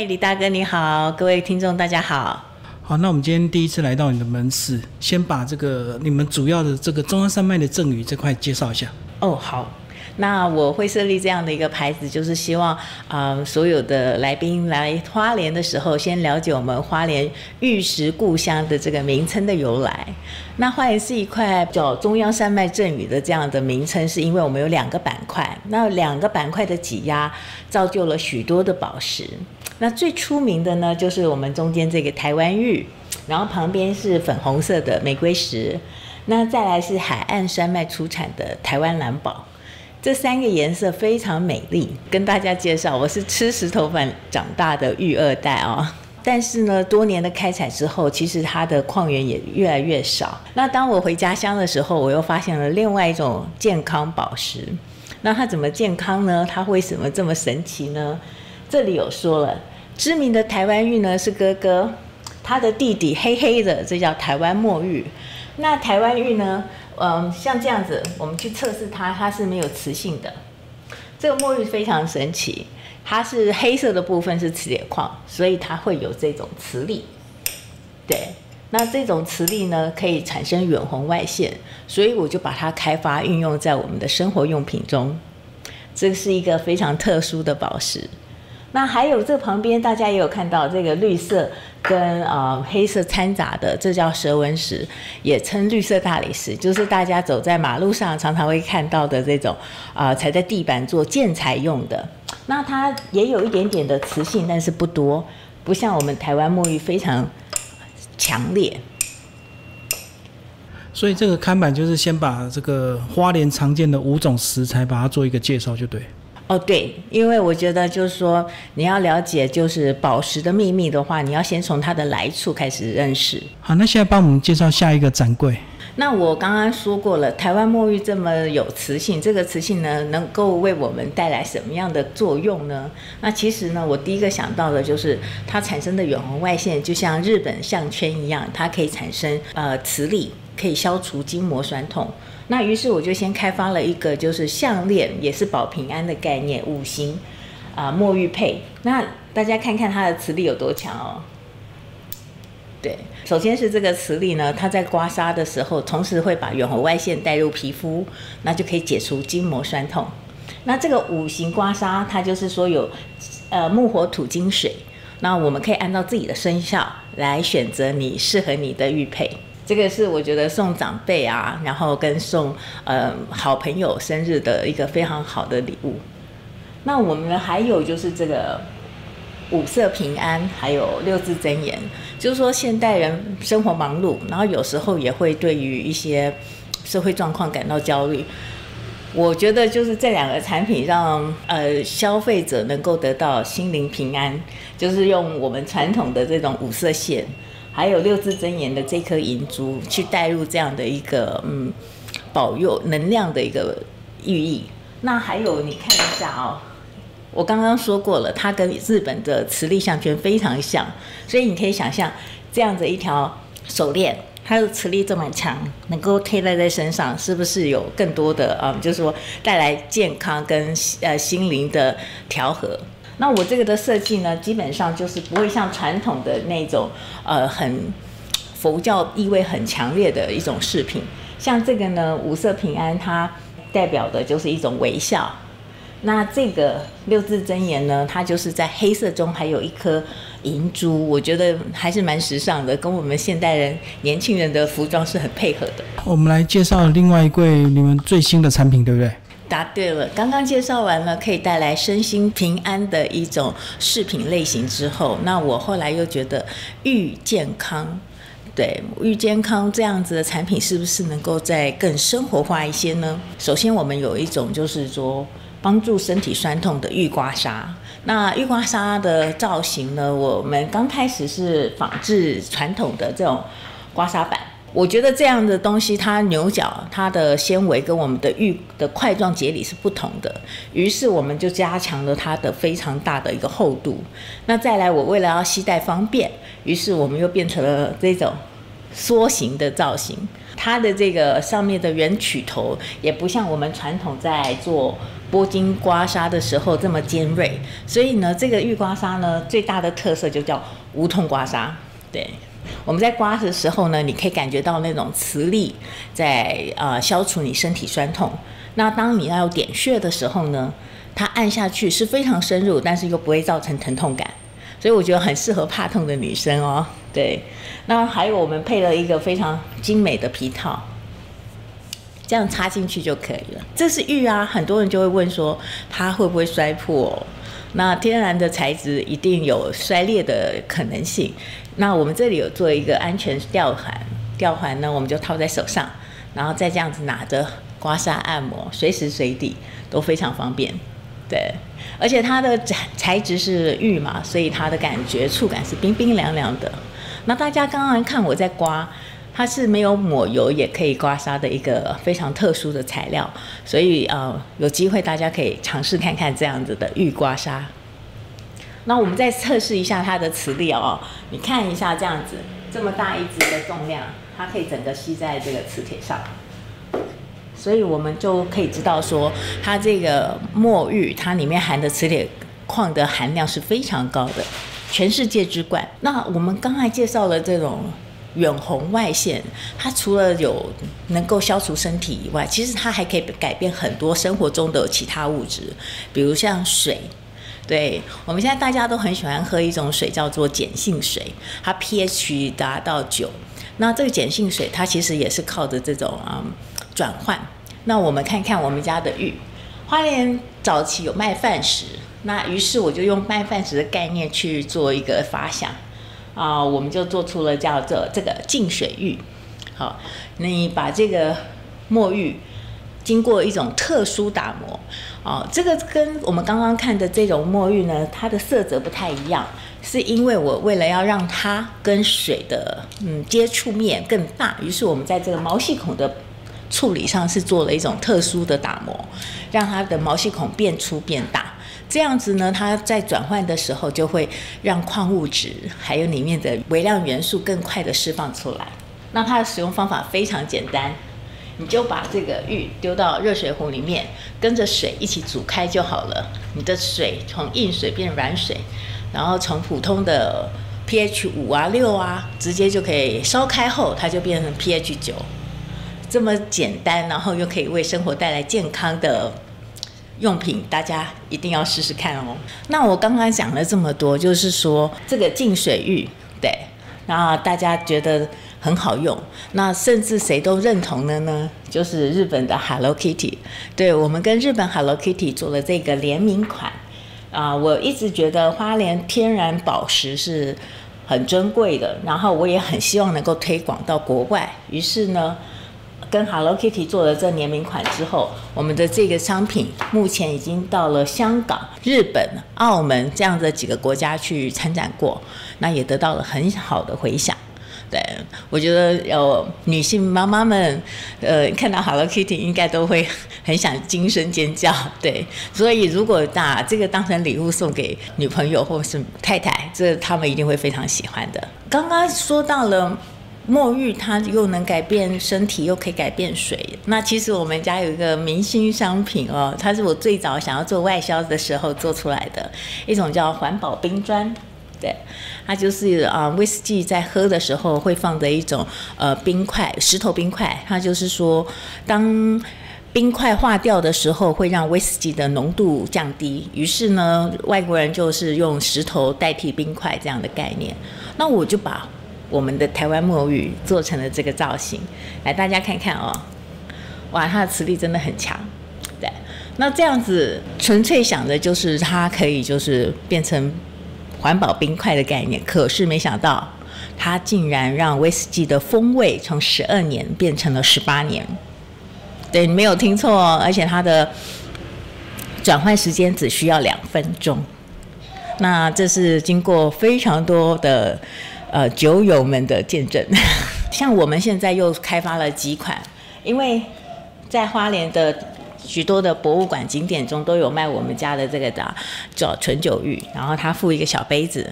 嗨，李大哥你好，各位听众大家好。好，那我们今天第一次来到你的门市，先把这个你们主要的这个中央山脉的赠予这块介绍一下。哦，好。那我会设立这样的一个牌子，就是希望所有的来宾来花莲的时候，先了解我们花莲玉石故乡的这个名称的由来。那花莲是一块叫中央山脉阵雨的这样的名称，是因为我们有两个板块，那两个板块的挤压造就了许多的宝石。那最出名的呢，就是我们中间这个台湾玉，然后旁边是粉红色的玫瑰石，那再来是海岸山脉出产的台湾蓝宝。这三个颜色非常美丽，跟大家介绍，我是吃石头粉长大的玉二代啊。但是呢，多年的开采之后，其实它的矿源也越来越少。那当我回家乡的时候，我又发现了另外一种健康宝石。那它怎么健康呢？它为什么这么神奇呢？这里有说了，知名的台湾玉呢是哥哥，他的弟弟黑黑的，这叫台湾墨玉。那台湾玉呢？像这样子，我们去测试它，它是没有磁性的。这个墨玉非常神奇，它是黑色的部分是磁铁矿，所以它会有这种磁力。对，那这种磁力呢，可以产生远红外线，所以我就把它开发运用在我们的生活用品中。这是一个非常特殊的宝石。那还有这旁边大家也有看到这个绿色跟黑色掺杂的，这叫蛇纹石，也称绿色大理石，就是大家走在马路上常常会看到的这种踩在地板做建材用的。那它也有一点点的磁性，但是不多，不像我们台湾墨玉非常强烈。所以这个看板就是先把这个花莲常见的5种石材把它做一个介绍就对。哦，对，因为我觉得就是说，你要了解就是宝石的秘密的话，你要先从它的来处开始认识。好，那现在帮我们介绍下一个展柜。那我刚刚说过了，台湾墨玉这么有磁性，这个磁性呢，能够为我们带来什么样的作用呢？那其实呢，我第一个想到的就是它产生的远红外线，就像日本项圈一样，它可以产生磁力，可以消除筋膜酸痛。那于是我就先开发了一个就是项链，也是保平安的概念，5星墨玉配。那大家看看它的磁力有多强哦。对，首先是这个磁力呢，它在刮痧的时候，同时会把远红外线带入皮肤，那就可以解除筋膜酸痛。那这个5型刮痧，它就是说有木火土金水，那我们可以按照自己的生肖来选择你适合你的玉佩。这个是我觉得送长辈啊，然后跟送好朋友生日的一个非常好的礼物。那我们还有就是这个5色平安，还有6字真言，就是说现代人生活忙碌，然后有时候也会对于一些社会状况感到焦虑。我觉得就是这2个产品让消费者能够得到心灵平安，就是用我们传统的这种5色线。还有6字真言的这颗银珠，去带入这样的一个保佑能量的一个寓意。那还有你看一下哦，我刚刚说过了，它跟日本的磁力项圈非常像，所以你可以想象这样的一条手链，它的磁力这么强，能够佩戴在身上，是不是有更多的就是说带来健康跟心灵的调和？那我这个的设计呢，基本上就是不会像传统的那种很佛教意味很强烈的一种饰品。像这个呢，5色平安，它代表的就是一种微笑。那这个6字真言呢，它就是在黑色中还有一颗银珠，我觉得还是蛮时尚的，跟我们现代人年轻人的服装是很配合的。我们来介绍另外一柜你们最新的产品，对不对？答对了，刚刚介绍完了可以带来身心平安的一种饰品类型之后，那我后来又觉得玉健康，对，玉健康这样子的产品是不是能够再更生活化一些呢？首先我们有一种就是说帮助身体酸痛的玉刮痧。那玉刮痧的造型呢，我们刚开始是仿制传统的这种刮痧板。我觉得这样的东西，它牛角它的纤维跟我们的玉的块状节理是不同的，于是我们就加强了它的非常大的一个厚度。那再来，我为了要携带方便，于是我们又变成了这种梭形的造型。它的这个上面的圆曲头也不像我们传统在做拨筋刮痧的时候这么尖锐，所以呢，这个玉刮痧呢最大的特色就叫无痛刮痧。对，我们在刮的时候呢，你可以感觉到那种磁力在消除你身体酸痛。那当你要点穴的时候呢，它按下去是非常深入，但是又不会造成疼痛感。 所以我觉得很适合怕痛的女生哦。对，那还有我们配了一个非常精美的皮套，这样插进去就可以了。这是玉啊，很多人就会问说它会不会摔破哦？那天然的材质一定有摔裂的可能性。那我们这里有做一个安全吊环，吊环呢我们就套在手上，然后再这样子拿着刮痧按摩，随时随地都非常方便。 对，而且它的材质是玉嘛，所以它的感觉触感是冰冰凉凉的。那大家刚刚看我在刮，它是没有抹油也可以刮痧的一个非常特殊的材料，所以有机会大家可以尝试看看这样子的玉刮痧。那我们再测试一下它的磁力哦，你看一下这样子，这么大一只的重量，它可以整个吸在这个磁铁上。 所以我们就可以知道说，它这个墨玉它里面含的磁铁矿的含量是非常高的，全世界之冠。那我们刚才介绍了这种远红外线，它除了有能够消除身体以外，其实它还可以改变很多生活中的其他物质，比如像水。 对，我们现在大家都很喜欢喝一种水，叫做碱性水，它 pH 达到9。那这个碱性水，它其实也是靠着这种转换。那我们看看我们家的玉，花莲早期有卖饭石，那于是我就用卖饭石的概念去做一个发想我们就做出了叫做这个净水玉。好，你把这个墨玉。 经过一种特殊打磨，这个跟我们刚刚看的这种墨玉呢，它的色泽不太一样，是因为我为了要让它跟水的接触面更大，于是我们在这个毛细孔的处理上是做了一种特殊的打磨，让它的毛细孔变粗变大，这样子呢，它在转换的时候就会让矿物质还有里面的微量元素更快的释放出来。那它的使用方法非常简单。 你就把这个玉丢到热水壶里面，跟着水一起煮开就好了。你的水从硬水变软水，然后从普通的 pH 5 6，直接就可以烧开后，它就变成 pH 9。这么简单，然后又可以为生活带来健康的用品，大家一定要试试看哦。那我刚刚讲了这么多，就是说这个净水玉，对，那大家觉得？ 很好用，那甚至谁都认同的呢？就是日本的 Hello Kitty。对，我们跟日本 Hello Kitty 做了这个联名款。我一直觉得花莲天然宝石是很珍贵的，然后我也很希望能够推广到国外。于是呢，跟 Hello Kitty 做了这联名款之后，我们的这个商品目前已经到了香港、日本、澳门这样的几个国家去参展过，那也得到了很好的回响。 对，我觉得有女性妈妈们，看到 Hello Kitty 应该都会很想惊声尖叫。对，所以如果把这个当成礼物送给女朋友或是太太，这他们一定会非常喜欢的。刚刚说到了墨玉，它又能改变身体，又可以改变水。那其实我们家有一个明星商品哦，它是我最早想要做外销的时候做出来的一种叫环保冰砖。 对，它就是威士忌在喝的时候会放的一种冰块，石头冰块。它就是说，当冰块化掉的时候，会让威士忌的浓度降低。于是呢，外国人就是用石头代替冰块这样的概念。那我就把我们的台湾墨玉做成了这个造型，来大家看看哦。哇，它的磁力真的很强。 对，那这样子纯粹想的就是它可以就是变成。 环保冰块的概念，可是没想到，它竟然让威士忌的风味从12年变成了18年。对，你没有听错哦，而且它的转换时间只需要2分钟。那这是经过非常多的酒友们的见证。像我们现在又开发了几款，因为在花莲的。 许多的博物馆景点中都有卖我们家的这个叫纯酒玉，然后它附一个小杯子，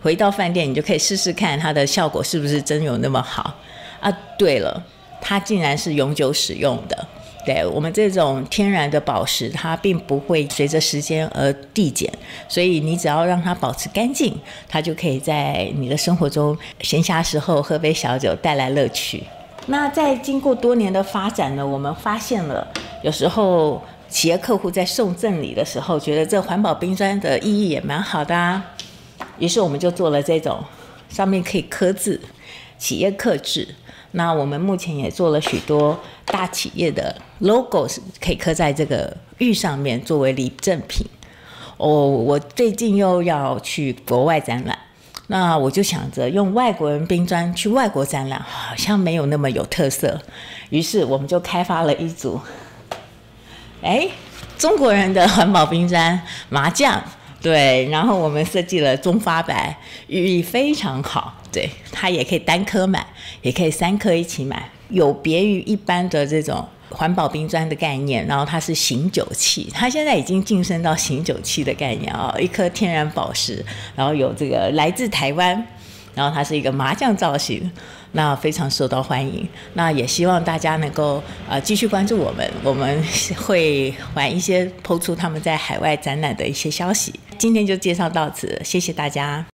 回到饭店你就可以试试看它的效果是不是真有那么好。啊，对了，它竟然是永久使用的。对，我们这种天然的宝石，它并不会随着时间而递减，所以你只要让它保持干净，它就可以在你的生活中闲暇时候喝杯小酒，带来乐趣。那在经过多年的发展呢，我们发现了有时候企业客户在送赠礼的时候，觉得这环保冰砖的意义也蛮好的啊，于是我们就做了这种上面可以刻字，企业客制。那我们目前也做了许多大企业的 logo 是可以刻在这个玉上面作为礼赠品。我最近又要去国外展览，那我就想着用外国人冰砖去外国展览好像没有那么有特色，于是我们就开发了一组中国人的环保冰砖麻将。对，然后我们设计了中发白，寓意非常好。对，它也可以单颗买，也可以三颗一起买，有别于一般的这种环保冰砖的概念。然后它是醒酒器，它现在已经晋升到醒酒器的概念啊，一颗天然宝石，然后有这个来自台湾，然后它是一个麻将造型，那非常受到欢迎。那也希望大家能够继续关注我们，我们会晚一些抛出他们在海外展览的一些消息。今天就介绍到此，谢谢大家。